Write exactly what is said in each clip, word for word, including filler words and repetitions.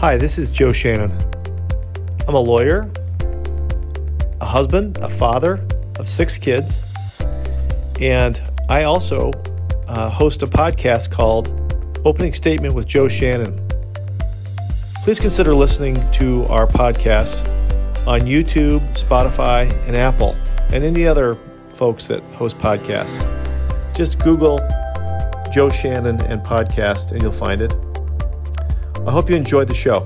Hi, this is Joe Shannon. I'm a lawyer, a husband, a father of six kids, and I also uh, host a podcast called Opening Statement with Joe Shannon. Please consider listening to our podcast on YouTube, Spotify, and Apple, and any other folks that host podcasts. Just Google Joe Shannon and podcast, and you'll find it. I hope you enjoyed the show.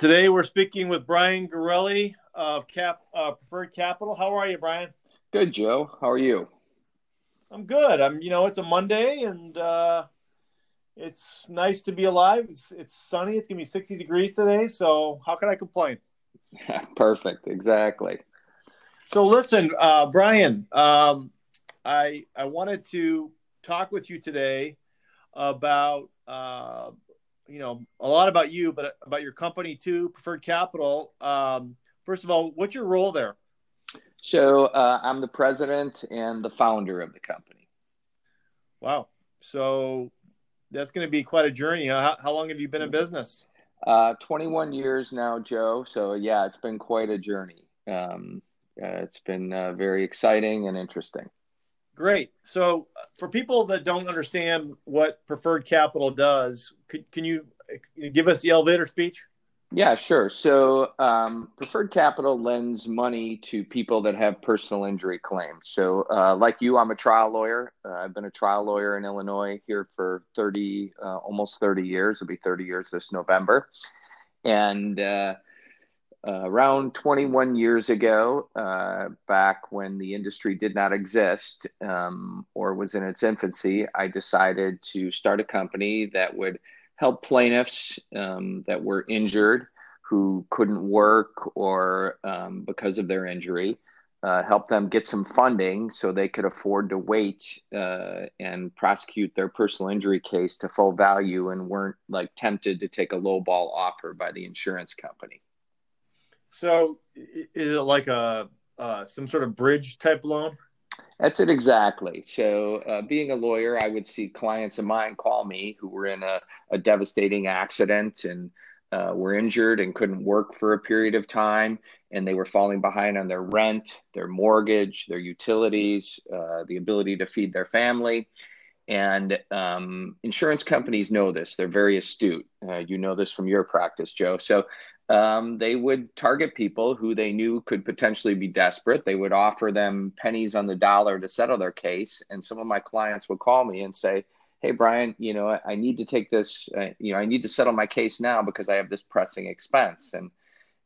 Today we're speaking with Brian Garelli of Cap, uh, Preferred Capital. How are you, Brian? Good, Joe. How are you? I'm good. I'm. You know, it's a Monday, and uh, it's nice to be alive. It's, it's sunny. It's going to be sixty degrees today, so how can I complain? Perfect. Exactly. So listen, uh, Brian, um, I I wanted to talk with you today about, uh, you know, a lot about you, but about your company too, Preferred Capital. Um, first of all, what's your role there? So uh, I'm the president and the founder of the company. Wow. So that's going to be quite a journey. How, how long have you been in business? Uh, twenty-one years now, Joe. So yeah, it's been quite a journey. Um, uh, it's been uh, very exciting and interesting. Great. So for people that don't understand what Preferred Capital does, could, can you give us the elevator speech? Yeah, sure. So um, Preferred Capital lends money to people that have personal injury claims. So uh, like you, I'm a trial lawyer. Uh, I've been a trial lawyer in Illinois here for thirty, almost thirty years. It'll be thirty years this November. And uh, uh, around twenty-one years ago, uh, back when the industry did not exist um, or was in its infancy, I decided to start a company that would help plaintiffs um, that were injured who couldn't work or um, because of their injury, uh, help them get some funding so they could afford to wait uh, and prosecute their personal injury case to full value and weren't like tempted to take a lowball offer by the insurance company. So is it like a uh, some sort of bridge type loan? That's it. Exactly. So uh, being a lawyer, I would see clients of mine call me who were in a, a devastating accident and uh, were injured and couldn't work for a period of time. And they were falling behind on their rent, their mortgage, their utilities, uh, the ability to feed their family. And um, insurance companies know this. They're very astute. Uh, you know this from your practice, Joe. So Um, they would target people who they knew could potentially be desperate. They would offer them pennies on the dollar to settle their case. And some of my clients would call me and say, hey, Brian, you know, I need to take this, uh, you know, I need to settle my case now because I have this pressing expense. And,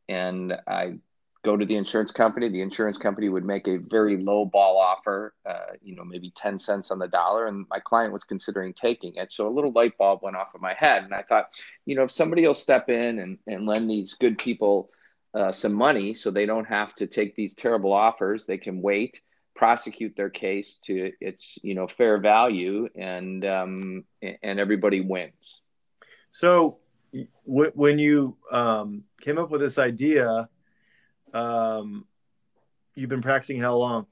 and I go to the insurance company. The insurance company would make a very low ball offer, uh, you know, maybe ten cents on the dollar. And my client was considering taking it. So a little light bulb went off in my head. And I thought, you know, if somebody will step in and, and lend these good people uh, some money so they don't have to take these terrible offers, they can wait, prosecute their case to its, you know, fair value, and um, and everybody wins. So w- when you um, came up with this idea, Um, you've been practicing how long?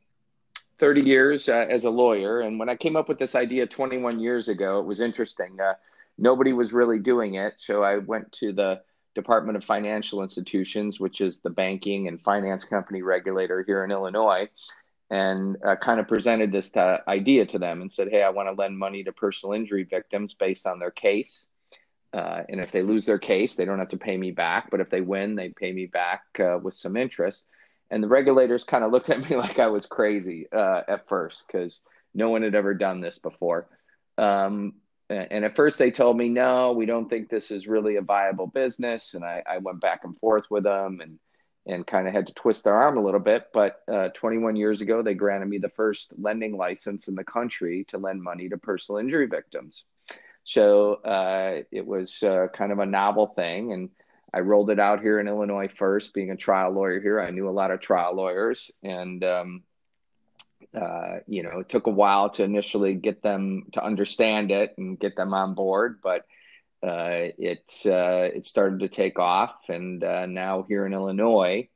thirty years uh, as a lawyer. And when I came up with this idea twenty-one years ago, it was interesting. Uh, nobody was really doing it. So I went to the Department of Financial Institutions, which is the banking and finance company regulator here in Illinois, and uh, kind of presented this uh, idea to them and said, hey, I want to lend money to personal injury victims based on their case. Uh, and if they lose their case, they don't have to pay me back. But if they win, they pay me back uh, with some interest. And the regulators kind of looked at me like I was crazy uh, at first because no one had ever done this before. Um, and at first they told me, no, we don't think this is really a viable business. And I, I went back and forth with them and and kind of had to twist their arm a little bit. But uh, twenty-one years ago, they granted me the first lending license in the country to lend money to personal injury victims. So uh, it was uh, kind of a novel thing. And I rolled it out here in Illinois first, being a trial lawyer here. I knew a lot of trial lawyers. And, um, uh, you know, it took a while to initially get them to understand it and get them on board. But uh, it, uh, it started to take off. And uh, now here in Illinois,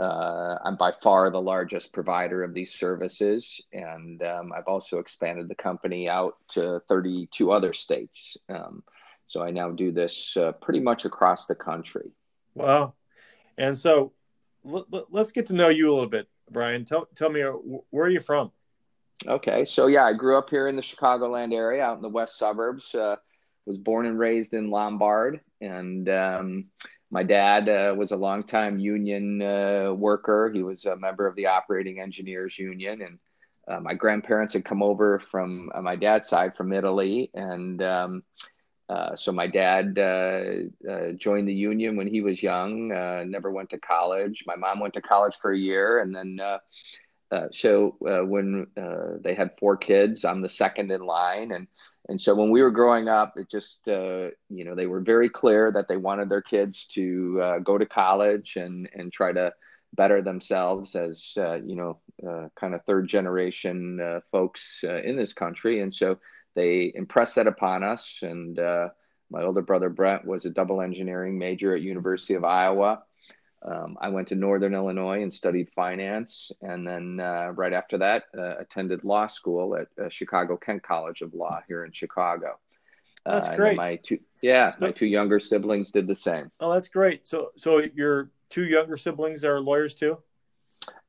Uh, I'm by far the largest provider of these services, and um, I've also expanded the company out to thirty-two other states. Um, so I now do this uh, pretty much across the country. Wow. And so l- l- let's get to know you a little bit, Brian. Tell, tell me, uh, where are you from? Okay. So, yeah, I grew up here in the Chicagoland area, out in the west suburbs. Uh, was born and raised in Lombard, and um, my dad uh, was a longtime union uh, worker. He was a member of the Operating Engineers Union, and uh, my grandparents had come over from uh, my dad's side from Italy, and um, uh, so my dad uh, uh, joined the union when he was young, uh, never went to college. My mom went to college for a year, and then uh, uh, so uh, when uh, they had four kids, I'm the second in line, and And so when we were growing up, it just, uh, you know, they were very clear that they wanted their kids to uh, go to college and, and try to better themselves as, uh, you know, uh, kind of third generation uh, folks uh, in this country. And so they impressed that upon us. And uh, my older brother, Brent, was a double engineering major at University of Iowa. Um, I went to Northern Illinois and studied finance, and then uh, right after that, uh, attended law school at uh, Chicago Kent College of Law here in Chicago. Uh, that's great. My two, yeah, my two younger siblings did the same. Oh, that's great. So, so your two younger siblings are lawyers too?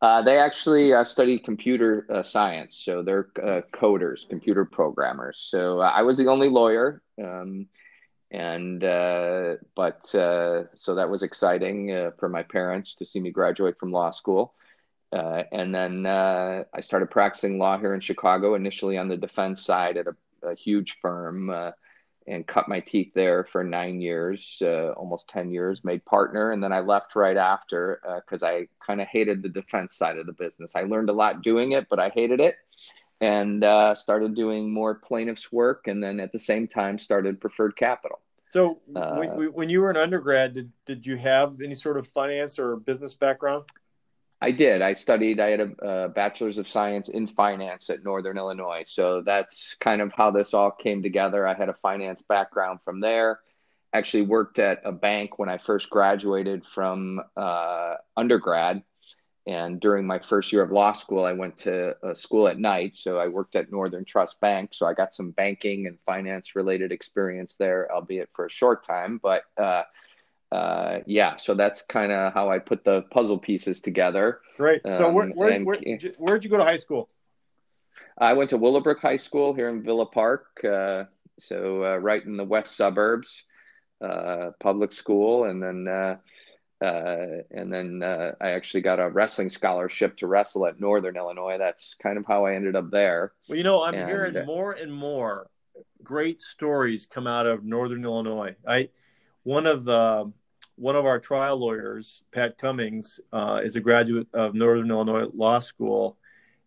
Uh, they actually uh, studied computer uh, science, so they're uh, coders, computer programmers. So uh, I was the only lawyer. Um, And, uh, but, uh, so that was exciting, uh, for my parents to see me graduate from law school. Uh, and then, uh, I started practicing law here in Chicago, initially on the defense side at a, a huge firm, uh, and cut my teeth there for nine years, uh, almost ten years, made partner. And then I left right after, uh, cause I kind of hated the defense side of the business. I learned a lot doing it, but I hated it. And uh, started doing more plaintiff's work, and then at the same time started Preferred Capital. So uh, when, when you were an undergrad, did, did you have any sort of finance or business background? I did. I studied, I had a, a bachelor's of science in finance at Northern Illinois. So that's kind of how this all came together. I had a finance background from there. Actually worked at a bank when I first graduated from uh, undergrad. And during my first year of law school, I went to uh, school at night. So I worked at Northern Trust Bank. So I got some banking and finance related experience there, albeit for a short time. But uh, uh, yeah, so that's kind of how I put the puzzle pieces together. Right. So um, where, where, and, where, where'd you go to high school? I went to Willowbrook High School here in Villa Park. Uh, so uh, right in the west suburbs, uh, public school. And then uh Uh, and then uh, I actually got a wrestling scholarship to wrestle at Northern Illinois. That's kind of how I ended up there. Well, you know, I'm and, hearing more and more great stories come out of Northern Illinois. I one of the one of our trial lawyers, Pat Cummings, uh, is a graduate of Northern Illinois Law School,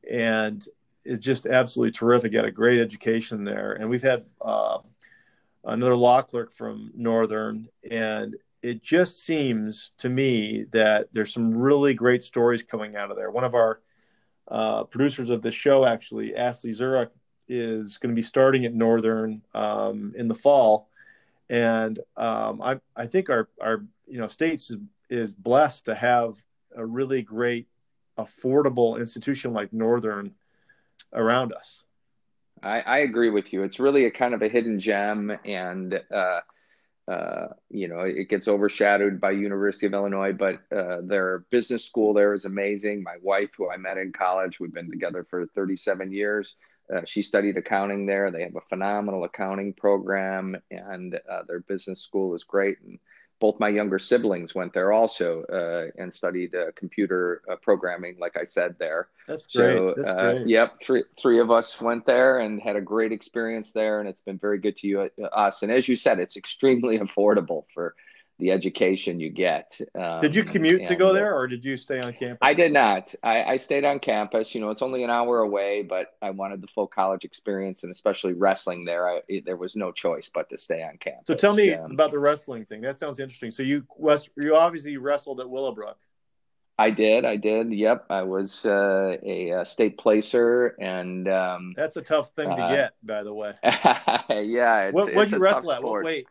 and is just absolutely terrific. Got a great education there, and we've had uh, another law clerk from Northern and. It just seems to me that there's some really great stories coming out of there. One of our uh, producers of the show, actually, Ashley Zurek, is going to be starting at Northern um, in the fall, and um, I, I think our our you know states is, is blessed to have a really great, affordable institution like Northern around us. I, I agree with you. It's really a kind of a hidden gem, and. Uh... Uh, you know, it gets overshadowed by University of Illinois, but uh, their business school there is amazing. My wife, who I met in college, we've been together for thirty-seven years. Uh, she studied accounting there. They have a phenomenal accounting program, and uh, their business school is great. And both my younger siblings went there also uh, and studied uh, computer uh, programming, like I said there. That's great. So, That's uh, great. Yep, three three of us went there and had a great experience there, and it's been very good to you, uh, us. And as you said, it's extremely affordable for the education you get. Um, did you commute and, to go there, or did you stay on campus? I did not. I, I stayed on campus. You know, it's only an hour away, but I wanted the full college experience, and especially wrestling there. I, there was no choice but to stay on campus. So tell me um, about the wrestling thing. That sounds interesting. So you West, you obviously wrestled at Willowbrook. I did. I did. Yep. I was uh, a, a state placer, and um, that's a tough thing to uh, get, by the way. Yeah. It's, what did you wrestle at? Wait.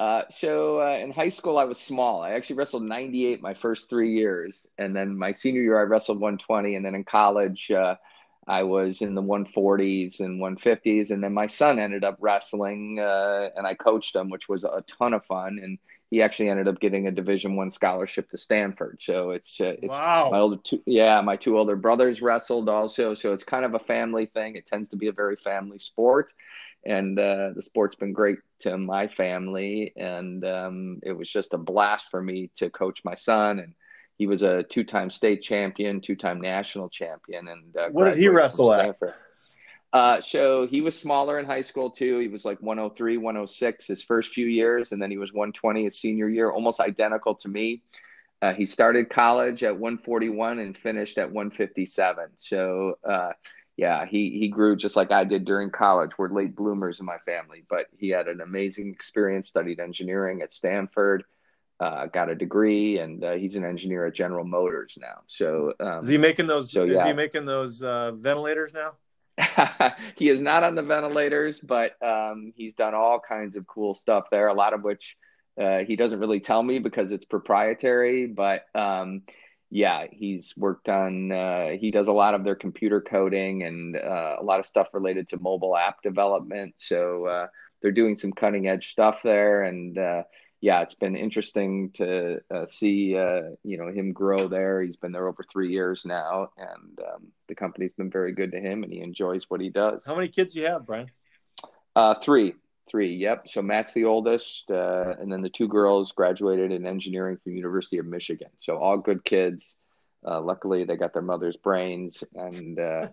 Uh, so uh, in high school, I was small. I actually wrestled ninety-eight my first three years. And then my senior year, I wrestled one twenty. And then in college, uh, I was in the one forties and one fifties. And then my son ended up wrestling uh, and I coached him, which was a ton of fun. And he actually ended up getting a Division One scholarship to Stanford. So it's, uh, it's wow. my older two, yeah, my two older brothers wrestled also. So it's kind of a family thing. It tends to be a very family sport. And uh, the sport's been great to my family, and um, it was just a blast for me to coach my son. And he was a two-time state champion, two-time national champion. And uh, what did he wrestle at? Uh, so he was smaller in high school too. He was like one oh three, one oh six his first few years, and then he was one twenty his senior year, almost identical to me. Uh, he started college at one forty-one and finished at one fifty-seven. So. Uh, Yeah, he, he grew just like I did during college. We're late bloomers in my family, but he had an amazing experience, studied engineering at Stanford, uh, got a degree, and uh, he's an engineer at General Motors now. So um, is he making those so, is yeah. he making those uh, ventilators now? He is not on the ventilators, but um, he's done all kinds of cool stuff there, a lot of which uh, he doesn't really tell me because it's proprietary, but um yeah, he's worked on, uh, he does a lot of their computer coding and uh, a lot of stuff related to mobile app development. So uh, they're doing some cutting edge stuff there. And uh, yeah, it's been interesting to uh, see, uh, you know, him grow there. He's been there over three years now, and um, the company's been very good to him, and he enjoys what he does. How many kids do you have, Brian? Uh, three. Three. Yep. So Matt's the oldest. Uh, and then the two girls graduated in engineering from University of Michigan. So all good kids. Uh, luckily, they got their mother's brains and uh,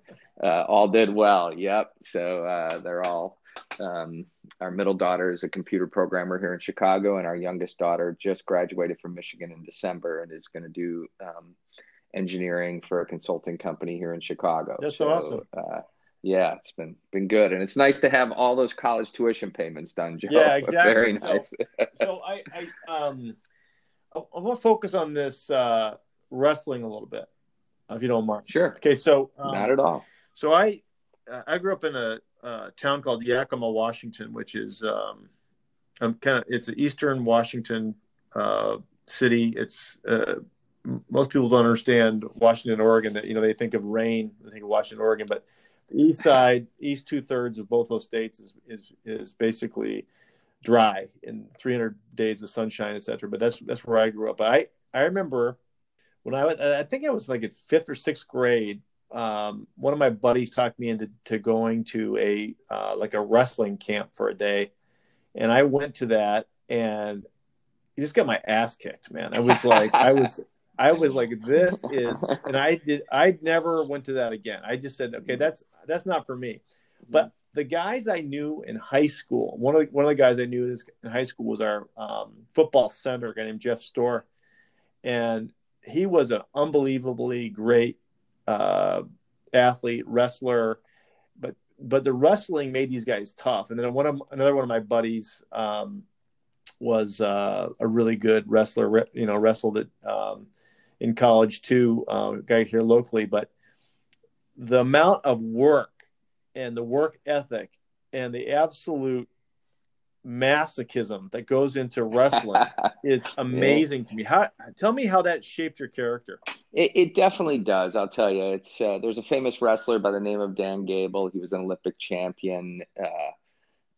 uh, all did well. Yep. So uh, they're all um, our middle daughter is a computer programmer here in Chicago. And our youngest daughter just graduated from Michigan in December and is going to do um, engineering for a consulting company here in Chicago. That's so, awesome. Uh, Yeah, it's been been good, and it's nice to have all those college tuition payments done, Joe. Yeah, exactly. Very nice. So, so I, I um, I want to focus on this uh, wrestling a little bit, if you don't mind. Sure. Okay, so um, not at all. So I, I grew up in a, a town called Yakima, Washington, which is um, I'm kind of it's the eastern Washington uh, city. It's uh, most people don't understand Washington, Oregon. That you know they think of rain, they think of Washington, Oregon, but the east side, east two thirds of both those states is, is, is basically dry and three hundred days of sunshine, et cetera. But that's, that's where I grew up. I, I remember when I was, I think I was like in fifth or sixth grade. Um, one of my buddies talked me into to going to a, uh, like a wrestling camp for a day. And I went to that and I just got my ass kicked, man. I was like, I was, I was like, this is, and I did, I never went to that again. I just said, okay, that's, that's not for me. But the guys I knew in high school, one of the, one of the guys I knew in high school was our um, football center, a guy named Jeff Storr. And he was an unbelievably great uh, athlete, wrestler, but, but the wrestling made these guys tough. And then one of another one of my buddies um, was uh, a really good wrestler, you know, wrestled at, um, in college too, uh, guy here locally, but the amount of work and the work ethic and the absolute masochism that goes into wrestling is amazing yeah. to me. How, tell me how that shaped your character. It, it definitely does. I'll tell you, it's, uh, there's a famous wrestler by the name of Dan Gable. He was an Olympic champion. Uh,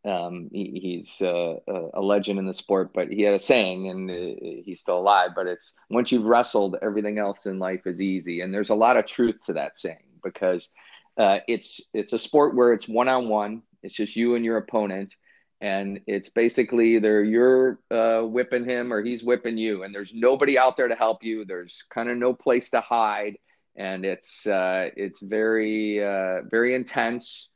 Um, he, he's uh, a legend in the sport, but he had a saying, and uh, he's still alive, but it's once you've wrestled, everything else in life is easy. And there's a lot of truth to that saying because uh, it's, it's a sport where it's one-on-one. It's just you and your opponent. And it's basically either you're uh, whipping him or he's whipping you. And there's nobody out there to help you. There's kind of no place to hide. And it's, uh, it's very, uh, very intense.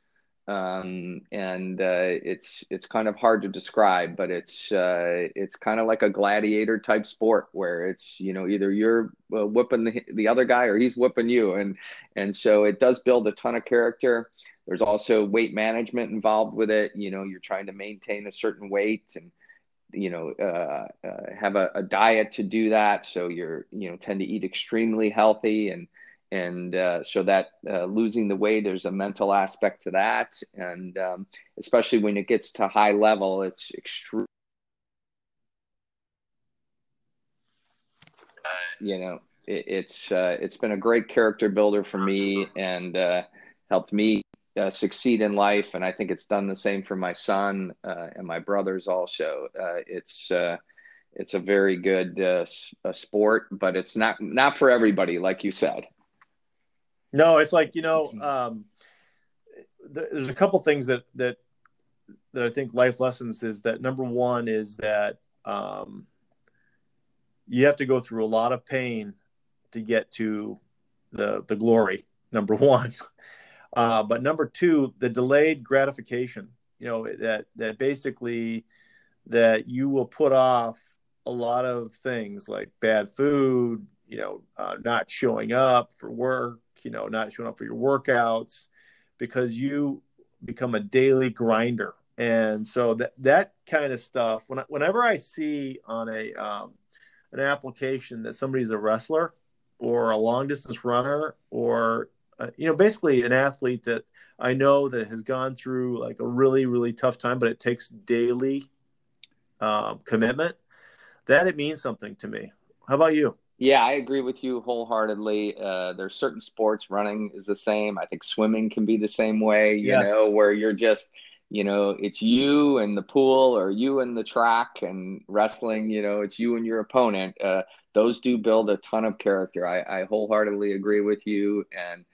Um, and, uh, it's, it's kind of hard to describe, but it's, uh, it's kind of like a gladiator type sport where it's, you know, either you're uh, whipping the, the other guy or he's whipping you. And, and so it does build a ton of character. There's also weight management involved with it. You know, you're trying to maintain a certain weight and, you know, uh, uh have a, a diet to do that. So you're, you know, tend to eat extremely healthy and, And uh, so that uh, losing the weight, there's a mental aspect to that. And um, especially when it gets to high level, it's extreme you know, it, it's uh, it's been a great character builder for me, and uh, helped me uh, succeed in life. And I think it's done the same for my son uh, and my brothers also. Uh, it's uh, it's a very good uh, a sport, but it's not not for everybody, like you said. No, it's like, you know, um, there's a couple things that that that I think life lessons is that number one is that um, you have to go through a lot of pain to get to the the glory. Number one, uh, but number two, the delayed gratification. You know, that that basically that you will put off a lot of things like bad food, you know, uh, not showing up for work, you know, not showing up for your workouts, because you become a daily grinder. And so that, that kind of stuff, when I, whenever I see on a, um, an application that somebody's a wrestler or a long distance runner, or, uh, you know, basically an athlete that I know that has gone through like a really, really tough time, but it takes daily um, commitment, that it means something to me. How about you? Yeah, I agree with you wholeheartedly. Uh, there's certain sports, running is the same. I think swimming can be the same way, you yes. know, where you're just, you know, it's you and the pool or you and the track, and wrestling, you know, it's you and your opponent. Uh, those do build a ton of character. I, I wholeheartedly agree with you. And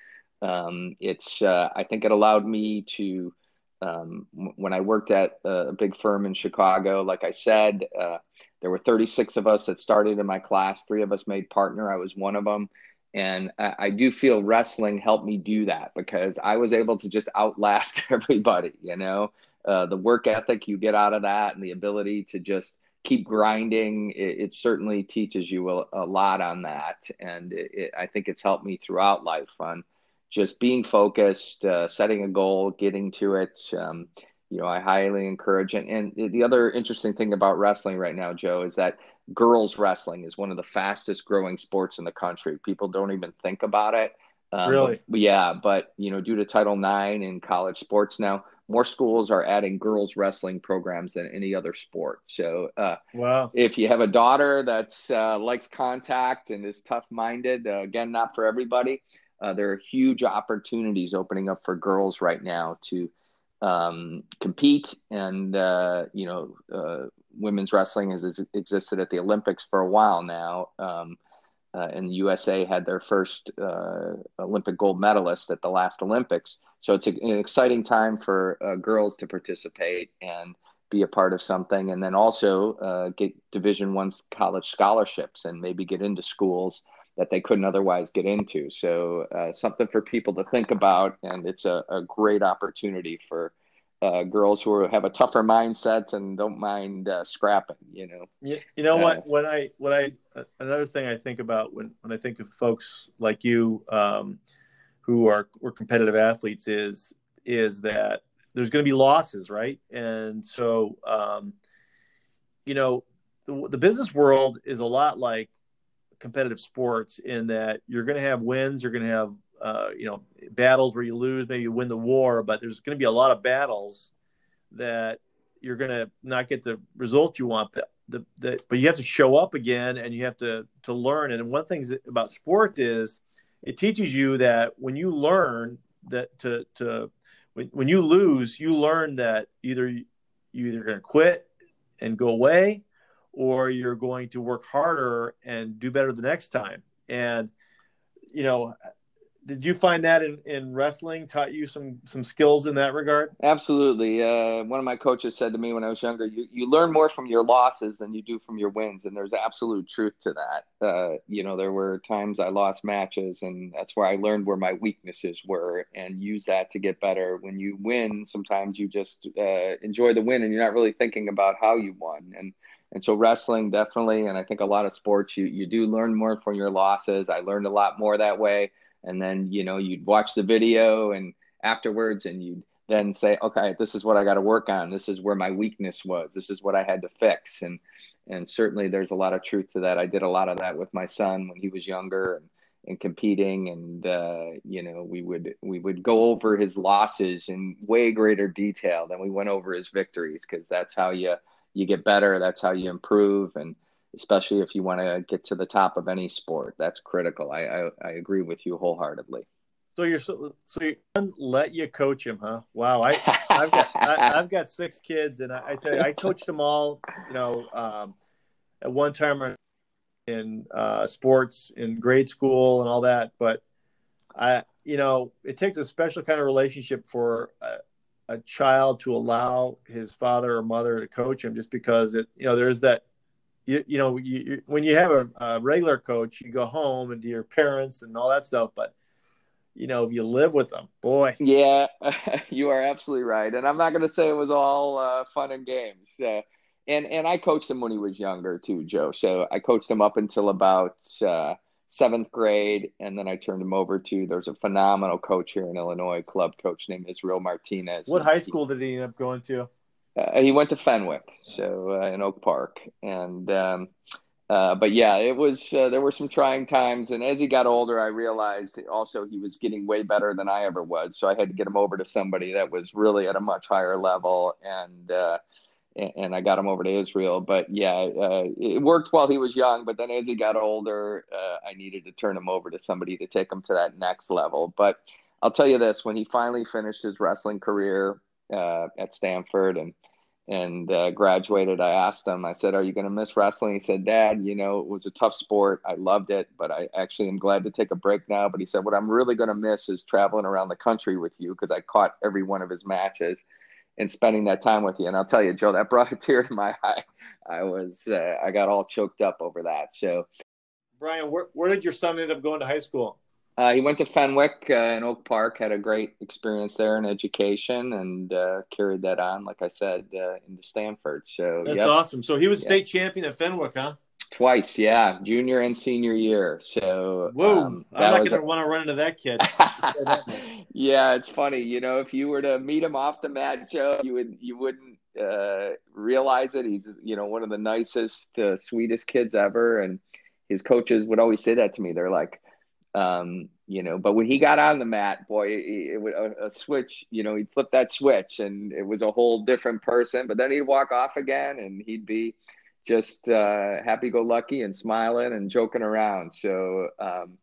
um, it's, uh, I think it allowed me to, um, when I worked at a big firm in Chicago, like I said, uh, there were thirty-six of us that started in my class. Three of us made partner. I was one of them. And I, I do feel wrestling helped me do that, because I was able to just outlast everybody, you know, uh, the work ethic you get out of that and the ability to just keep grinding. It, it certainly teaches you a, a lot on that. And it, it, I think it's helped me throughout life on just being focused, uh, setting a goal, getting to it. Um, You know, I highly encourage. And, and the other interesting thing about wrestling right now, Joe, is that girls wrestling is one of the fastest growing sports in the country. People don't even think about it. Um, really? Yeah. But, you know, due to Title nine in college sports now, more schools are adding girls wrestling programs than any other sport. So uh, wow. If you have a daughter that's uh, likes contact and is tough minded, uh, again, not for everybody. Uh, there are huge opportunities opening up for girls right now to um, compete. And, uh, you know, uh, women's wrestling has, has existed at the Olympics for a while now. Um, uh, and the U S A had their first, uh, Olympic gold medalist at the last Olympics. So it's a, an exciting time for uh, girls to participate and be a part of something. And then also, uh, get Division I college scholarships and maybe get into schools that they couldn't otherwise get into. So uh, something for people to think about. And it's a, a great opportunity for uh, girls who have a tougher mindset and don't mind uh, scrapping, you know. You, you know uh, what, when I, when I, another thing I think about when, when I think of folks like you um, who are were competitive athletes is, is that there's going to be losses, right? And so, um, you know, the, the business world is a lot like competitive sports in that you're going to have wins, you're going to have, uh, you know, battles where you lose, maybe you win the war, but there's going to be a lot of battles that you're going to not get the result you want, but, the, the, but you have to show up again and you have to, to learn. And one thing about sports is it teaches you that when you learn that to, to, when, when you lose, you learn that either you, you're either going to quit and go away, or you're going to work harder and do better the next time. And, you know, did you find that in, in wrestling taught you some, some skills in that regard? Absolutely. Uh, one of my coaches said to me when I was younger, you, you learn more from your losses than you do from your wins. And there's absolute truth to that. Uh, you know, there were times I lost matches, and that's where I learned where my weaknesses were and use that to get better. When you win, sometimes you just uh, enjoy the win and you're not really thinking about how you won. And, And so wrestling, definitely, and I think a lot of sports, you you do learn more from your losses. I learned a lot more that way. And then, you know, you'd watch the video and afterwards, and you'd then say, okay, this is what I got to work on. This is where my weakness was. This is what I had to fix. And and certainly there's a lot of truth to that. I did a lot of that with my son when he was younger and, and competing. And, uh, you know, we would we would go over his losses in way greater detail than we went over his victories, because that's how you – you get better. That's how you improve. And, especially if you want to get to the top of any sport. That's critical. I, I, I agree with you wholeheartedly. So you're so, so you let you coach him, huh? Wow, I I've got I, I've got six kids, and I, I tell you, I coached them all. You know, um, at one time in uh, sports in grade school and all that. But I, you know, it takes a special kind of relationship for a, a child to allow his father or mother to coach him, just because it, you know, there's that. You, you know, you, you, when you have a, a regular coach, you go home and to your parents and all that stuff, but you know, if you live with them, boy. Yeah, you are absolutely right. And I'm not going to say it was all uh, fun and games. Uh, and, and I coached him when he was younger too, Joe. So I coached him up until about uh, seventh grade. And then I turned him over to, there's a phenomenal coach here in Illinois, club coach named Israel Martinez. What high school did he end up going to? Uh, he went to Fenwick, so uh, in Oak Park. And, um, Uh, but yeah, it was, uh, there were some trying times. And as he got older, I realized also he was getting way better than I ever was. So I had to get him over to somebody that was really at a much higher level. And, uh, and, and I got him over to Israel, but yeah, uh, it worked while he was young, but then as he got older, uh, I needed to turn him over to somebody to take him to that next level. But I'll tell you this, when he finally finished his wrestling career, uh, at Stanford and, and uh, graduated, I asked him, I said, are you going to miss wrestling? He said, Dad, you know, it was a tough sport. I loved it, but I actually am glad to take a break now. But he said, what I'm really going to miss is traveling around the country with you, because I caught every one of his matches and spending that time with you. And I'll tell you, Joe, that brought a tear to my eye. I was, uh, I got all choked up over that. So, Brian, where, where did your son end up going to high school? Uh, he went to Fenwick uh, in Oak Park, had a great experience there in education, and uh, carried that on, like I said, uh, into Stanford. So that's yep. awesome. So he was yep. state champion at Fenwick, huh? Twice, yeah, junior and senior year. So whoa, um, I'm not gonna a... want to run into that kid. Yeah, it's funny. You know, if you were to meet him off the mat, Joe, you would you wouldn't uh, realize it. He's you know one of the nicest, uh, sweetest kids ever, and his coaches would always say that to me. They're like. Um, you know, but when he got on the mat, boy, it was a, a switch, you know, he'd flip that switch and it was a whole different person, but then he'd walk off again and he'd be just, uh, happy-go-lucky and smiling and joking around. So, um,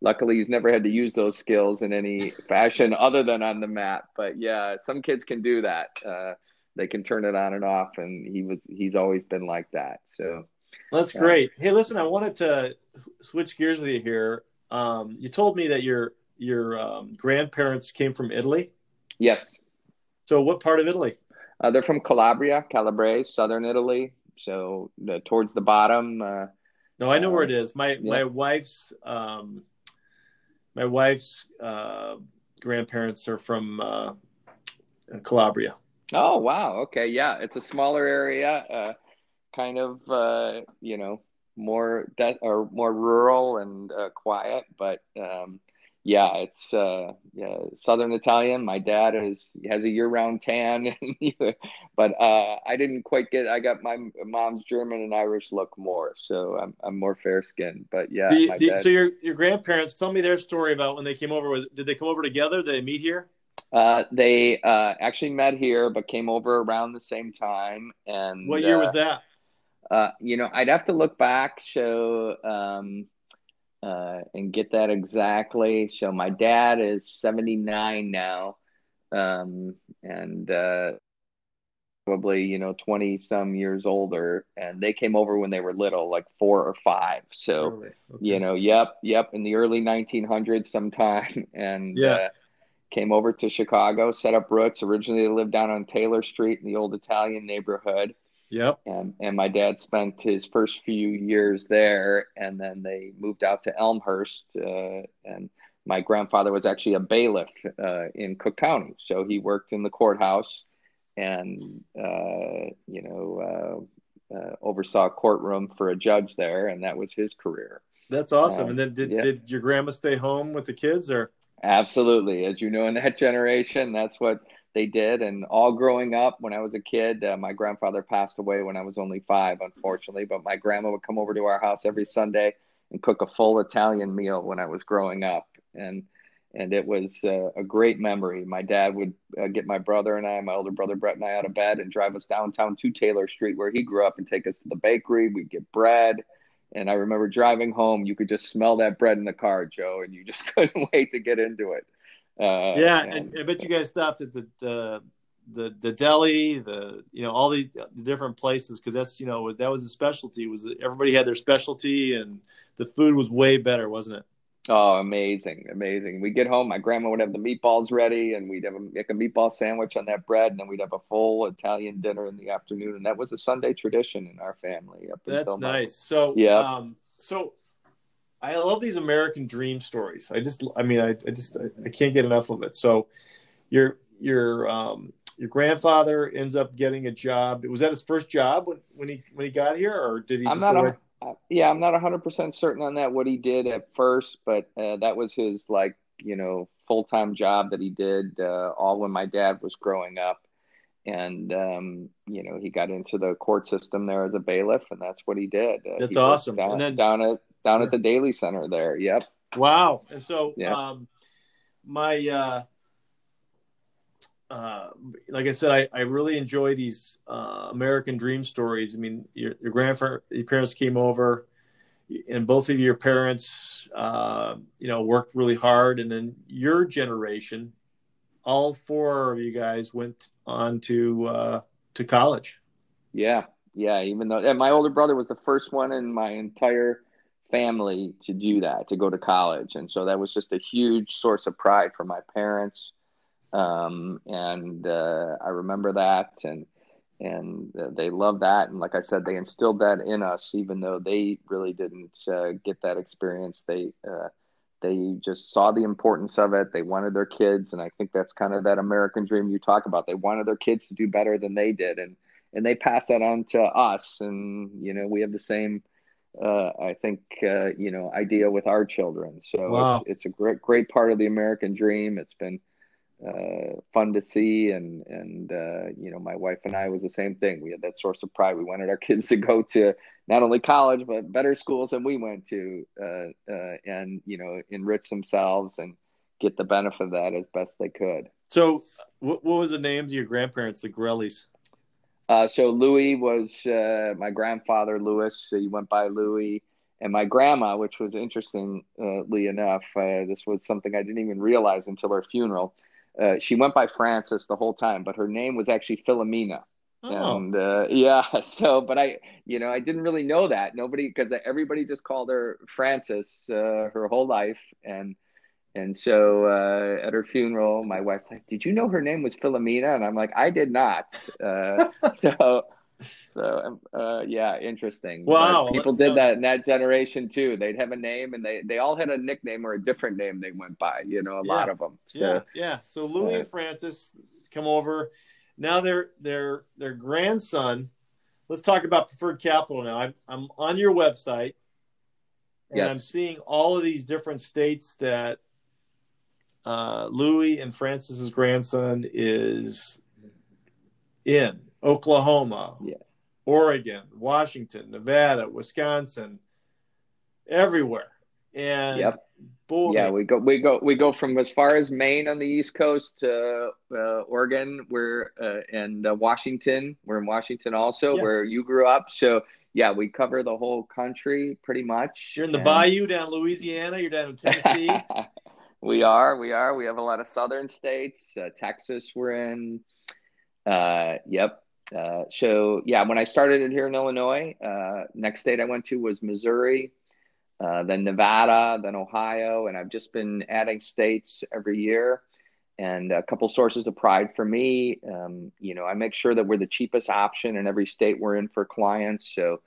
luckily he's never had to use those skills in any fashion other than on the mat, but yeah, some kids can do that. Uh, they can turn it on and off, and he was, he's always been like that. So that's uh, great. Hey, listen, I wanted to switch gears with you here. Um, you told me that your, your, um, grandparents came from Italy. Yes. So what part of Italy? Uh, they're from Calabria, Calabria, Southern Italy. So uh, towards the bottom. Uh, no, I know uh, where it is. My, yeah. my wife's, um, my wife's, uh, grandparents are from, uh, Calabria. Oh, wow. Okay. Yeah. It's a smaller area, uh, kind of, uh, you know, more de- or more rural and uh, quiet, but um, yeah, it's uh, yeah, Southern Italian. My dad is has a year-round tan, but uh, I didn't quite get. I got my mom's German and Irish look more, so I'm I'm more fair-skinned. But yeah, do you, my do, dad, so your your grandparents, tell me their story about when they came over. Was, did they come over together? Did they meet here? Uh, they uh, actually met here, but came over around the same time. And what year uh, was that? Uh, you know, I'd have to look back so um, uh, and get that exactly. So my dad is seventy-nine now, um, and uh, probably, you know, twenty-some years older. And they came over when they were little, like four or five. So, really? Okay. You know, yep, yep, in the early nineteen hundreds sometime. And yeah. uh, came over to Chicago, set up roots. Originally, they lived down on Taylor Street in the old Italian neighborhood. Yep. And, and my dad spent his first few years there, and then they moved out to Elmhurst. Uh, and my grandfather was actually a bailiff uh, in Cook County. So he worked in the courthouse and, uh, you know, uh, uh, oversaw a courtroom for a judge there. And that was his career. That's awesome. Um, and then did, yeah. did your grandma stay home with the kids or? Absolutely. As you know, in that generation, that's what they did. And all growing up, when I was a kid, uh, my grandfather passed away when I was only five, unfortunately, but my grandma would come over to our house every Sunday and cook a full Italian meal when I was growing up. And And it was uh, a great memory. My dad would uh, get my brother and I, my older brother Brett and I, out of bed and drive us downtown to Taylor Street, where he grew up, and take us to the bakery. We'd get bread. And I remember driving home, you could just smell that bread in the car, Joe, and you just couldn't wait to get into it. Uh, yeah, and, and I bet you guys stopped at the the the, the deli, the you know all the, the different places, because that's you know that was the specialty. Was that everybody had their specialty, and the food was way better, wasn't it? Oh, amazing, amazing. We'd get home, my grandma would have the meatballs ready, and we'd have a, make a meatball sandwich on that bread, and then we'd have a full Italian dinner in the afternoon. And that was a Sunday tradition in our family. Up That's until nice. So, yeah. Um, so I love these American dream stories. I just, I mean, I, I just, I, I can't get enough of it. So your, your, um, your grandfather ends up getting a job. Was that his first job when, when he, when he got here, or did he just I'm not Uh, yeah, I'm not one hundred percent certain on that, what he did at first, but uh, that was his, like, you know, full-time job that he did uh, all when my dad was growing up. And, um, you know, he got into the court system there as a bailiff, and that's what he did. Uh, that's he awesome. Down, and then, down, at, down at the Daly Center there, yep. Wow. And so yep. um, my uh, – Uh, like I said, I, I really enjoy these uh, American dream stories. I mean, your, your grandfather, your parents came over, and both of your parents, uh, you know, worked really hard. And then your generation, all four of you guys went on to uh, to college. Yeah, yeah. Even though and my older brother was the first one in my entire family to do that, to go to college, and so that was just a huge source of pride for my parents. Um, and, uh, I remember that and, and uh, they loved that. And like I said, they instilled that in us, even though they really didn't, uh, get that experience. They, uh, they just saw the importance of it. They wanted their kids. And I think that's kind of that American dream you talk about. They wanted their kids to do better than they did. And, and they passed that on to us. And, you know, we have the same, uh, I think, uh, you know, idea with our children. So wow. it's, it's a great, great part of the American dream. It's been uh fun to see, and and uh you know my wife and I was the same thing. We had that source of pride. We wanted our kids to go to not only college but better schools than we went to, uh, uh and you know enrich themselves and get the benefit of that as best they could. So what, what was the names of your grandparents, the Garellis? Uh so Louis was uh my grandfather, Louis, so you went by Louis. And my grandma, which was interestingly enough, uh, this was something I didn't even realize until her funeral. Uh, she went by Frances the whole time, but her name was actually Philomena. Oh. And, uh, yeah. So, but I, you know, I didn't really know that. Nobody, cause everybody just called her Frances, uh, her whole life. And, and so, uh, at her funeral, my wife's like, did you know her name was Philomena? And I'm like, I did not. Uh, so, so, uh, yeah, interesting. Wow. But people did that in that generation too. They'd have a name, and they, they all had a nickname or a different name they went by, you know, a yeah. lot of them. So, yeah. Yeah. So Louis uh, and Francis come over. Now their, their, their grandson, let's talk about Preferred Capital. Now I'm, I'm on your website, and yes. I'm seeing all of these different states that, uh, Louis and Francis's grandson is in. Oklahoma, yeah. Oregon, Washington, Nevada, Wisconsin, everywhere. And yep. boy, yeah, we go, we go, we go from as far as Maine on the East Coast to uh, uh, Oregon, where uh, and uh, Washington. We're in Washington also, yeah. where you grew up. So yeah, we cover the whole country pretty much. You're in the and... bayou down Louisiana. You're down in Tennessee. we are, we are. We have a lot of southern states. Uh, Texas, we're in. Uh, yep. Uh, so yeah, when I started it here in Illinois, uh, next state I went to was Missouri, uh, then Nevada, then Ohio, and I've just been adding states every year. And a couple sources of pride for me, um, you know, I make sure that we're the cheapest option in every state we're in for clients. So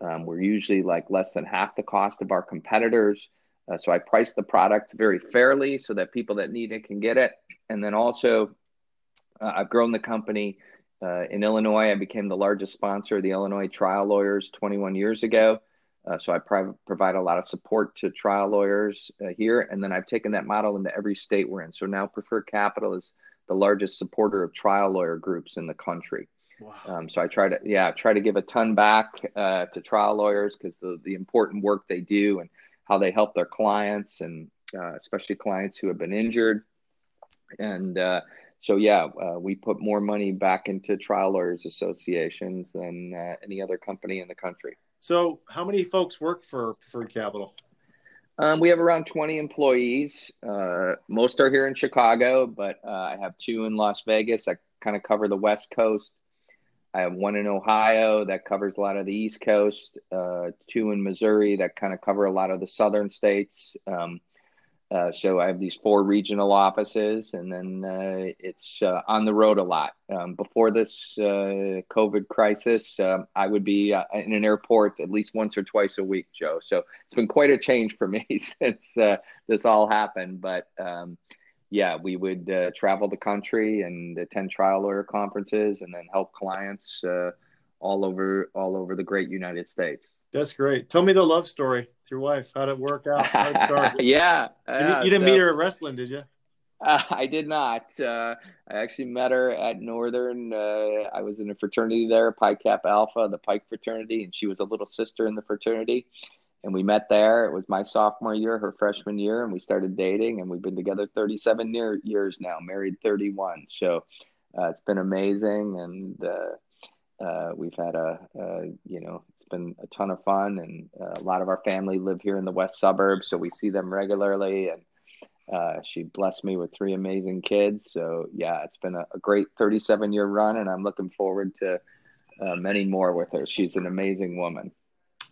um, we're usually like less than half the cost of our competitors. Uh, so I price the product very fairly so that people that need it can get it. And then also, uh, I've grown the company. Uh, in Illinois, I became the largest sponsor of the Illinois trial lawyers twenty-one years ago. Uh, so I prov- provide a lot of support to trial lawyers uh, here. And then I've taken that model into every state we're in. So now Preferred Capital is the largest supporter of trial lawyer groups in the country. Wow. Um, so I try to, yeah, try to give a ton back uh, to trial lawyers because the, the important work they do and how they help their clients and uh, especially clients who have been injured. And uh, so, yeah, uh, we put more money back into trial lawyers associations than uh, any other company in the country. So how many folks work for Preferred Capital? Um, we have around twenty employees. Uh, most are here in Chicago, but uh, I have two in Las Vegas. I kind of cover the West Coast. I have one in Ohio that covers a lot of the East Coast, uh, two in Missouri that kind of cover a lot of the southern states. Um, uh, so I have these four regional offices, and then uh, it's uh, on the road a lot. Um, before this uh, COVID crisis, uh, I would be uh, in an airport at least once or twice a week, Joe. So it's been quite a change for me since uh, this all happened. But um yeah, we would uh, travel the country and attend trial lawyer conferences, and then help clients uh, all over all over the great United States. That's great. Tell me the love story with your wife. How did it work out? How did it start? yeah, you, yeah, you didn't so, meet her at wrestling, did you? Uh, I did not. Uh, I actually met her at Northern. Uh, I was in a fraternity there, Pi Kappa Alpha, the Pike fraternity, and she was a little sister in the fraternity. And we met there. It was my sophomore year, her freshman year, and we started dating. And we've been together thirty-seven year, years now, married thirty-one. So uh, it's been amazing, and uh, uh, we've had a, uh, you know, it's been a ton of fun. And uh, a lot of our family live here in the west suburbs, so we see them regularly. And uh, she blessed me with three amazing kids. So yeah, it's been a, a great thirty-seven year run, and I'm looking forward to uh, many more with her. She's an amazing woman.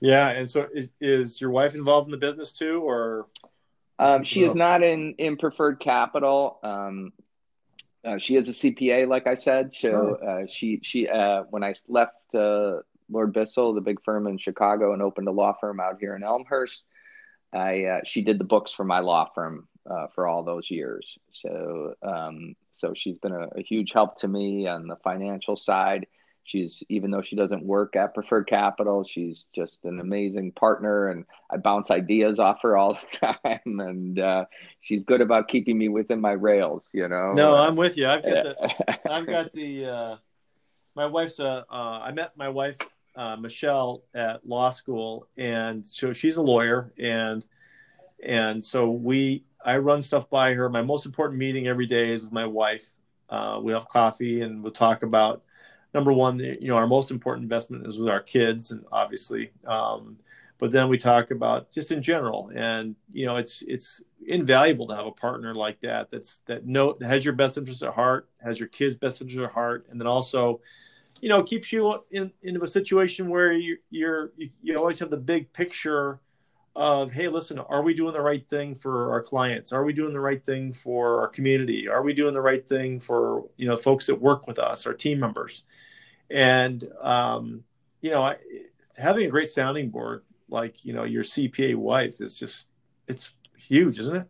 Yeah. And so is, is your wife involved in the business too, or? Um, she is not in, in Preferred Capital. Um, uh, she is a C P A, like I said. So uh, she, she uh, when I left uh, Lord Bissell, the big firm in Chicago, and opened a law firm out here in Elmhurst, I uh, she did the books for my law firm uh, for all those years. So um, so she's been a, a huge help to me on the financial side. She's, even though she doesn't work at Preferred Capital, she's just an amazing partner, and I bounce ideas off her all the time. And uh, she's good about keeping me within my rails, you know? No, I'm with you. I've got the, I've got the uh, my wife's, uh, uh, I met my wife, uh, Michelle, at law school. And so she's a lawyer. And, and so we, I run stuff by her. My most important meeting every day is with my wife. Uh, we have coffee, and we'll talk about, number one, you know, our most important investment is with our kids, and obviously, um, but then we talk about just in general, and, you know, it's, it's invaluable to have a partner like that. That's that know, that has your best interest at heart, has your kids' best interest at heart. And then also, you know, keeps you in, into a situation where you, you're, you, you always have the big picture of, hey, listen, are we doing the right thing for our clients? Are we doing the right thing for our community? Are we doing the right thing for, you know, folks that work with us, our team members? And, um, you know, I, having a great sounding board, like, you know, your C P A wife is just, it's huge, isn't it?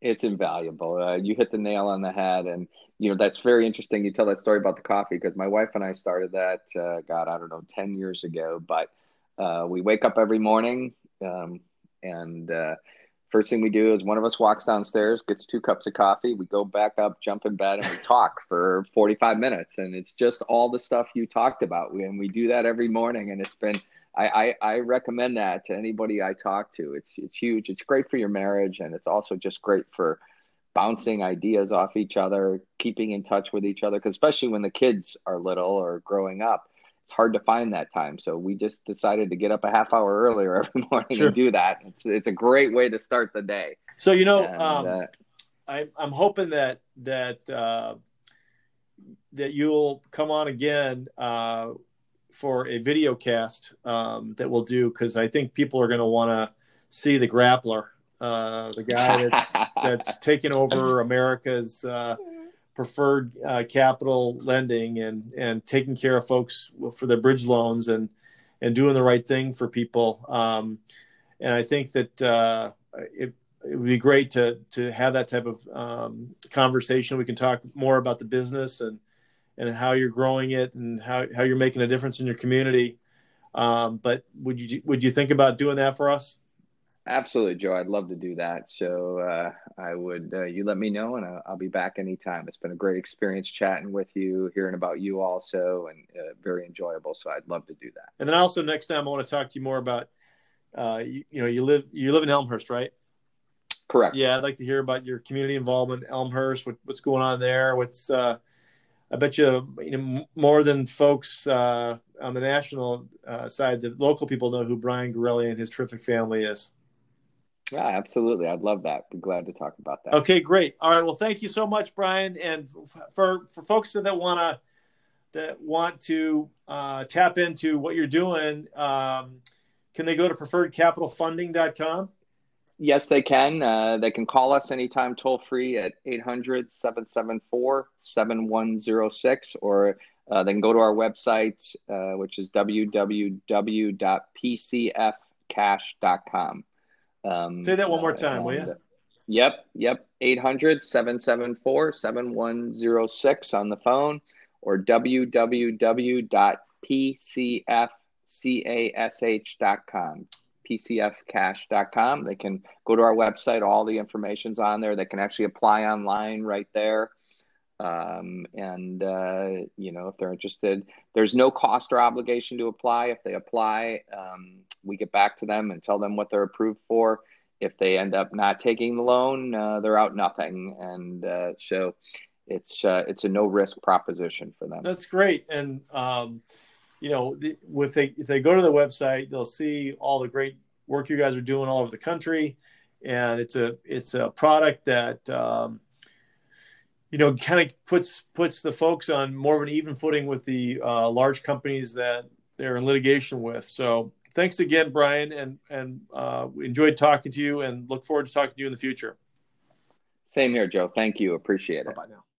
It's invaluable. Uh, you hit the nail on the head. And, you know, that's very interesting. You tell that story about the coffee, because my wife and I started that, uh, God, I don't know, ten years ago, but uh, we wake up every morning. Um, and, uh, first thing we do is one of us walks downstairs, gets two cups of coffee. We go back up, jump in bed, and we talk for forty-five minutes. And it's just all the stuff you talked about. We, and we do that every morning. And it's been, I, I, I recommend that to anybody I talk to. It's, it's huge. It's great for your marriage. And it's also just great for bouncing ideas off each other, keeping in touch with each other. 'Cause especially when the kids are little or growing up, it's hard to find that time. So we just decided to get up a half hour earlier every morning sure. and do that. It's, it's a great way to start the day. So, you know, and, um, uh, I, I'm hoping that, that, uh, that you'll come on again uh, for a video cast um, that we'll do. 'Cause I think people are going to want to see the grappler, uh, the guy that's, that's taken over America's uh preferred uh, capital lending and, and taking care of folks for their bridge loans and, and doing the right thing for people. Um, and I think that uh, it, it would be great to, to have that type of um, conversation. We can talk more about the business and, and how you're growing it and how, how you're making a difference in your community. Um, but would you, would you think about doing that for us? Absolutely, Joe. I'd love to do that. So uh, I would, uh, you let me know, and I'll, I'll be back anytime. It's been a great experience chatting with you, hearing about you also, and uh, very enjoyable. So I'd love to do that. And then also next time I want to talk to you more about, uh, you, you know, you live, you live in Elmhurst, right? Correct. Yeah, I'd like to hear about your community involvement, Elmhurst. What, what's going on there? What's uh, I bet you, you know, more than folks uh, on the national uh, side, the local people know who Brian Garelli and his terrific family is. Yeah, absolutely. I'd love that. Be glad to talk about that. Okay, great. All right. Well, thank you so much, Brian. And for for folks that want to that want to uh, tap into what you're doing, um, can they go to preferred capital funding dot com? Yes, they can. Uh, they can call us anytime toll free at eight hundred, seven seven four, seven one zero six, or uh, they can go to our website, uh, which is w w w dot p c f cash dot com. Um, Say that one more time, and, will you? Yep, yep. eight hundred, seven seven four, seven one zero six on the phone, or w w w dot p c f cash dot com. p c f cash dot com. They can go to our website. All the information's on there. They can actually apply online right there. Um, and, uh, you know, if they're interested, there's no cost or obligation to apply. If they apply, um, we get back to them and tell them what they're approved for. If they end up not taking the loan, uh, they're out nothing. And uh, so it's uh, it's a no-risk proposition for them. That's great. And, um you know, if they, if they go to the website, they'll see all the great work you guys are doing all over the country. And it's a, it's a product that, um, you know, kind of puts, puts the folks on more of an even footing with the uh, large companies that they're in litigation with. So thanks again, Brian. And, and uh, we enjoyed talking to you and look forward to talking to you in the future. Same here, Joe. Thank you. Appreciate it. Bye-bye now.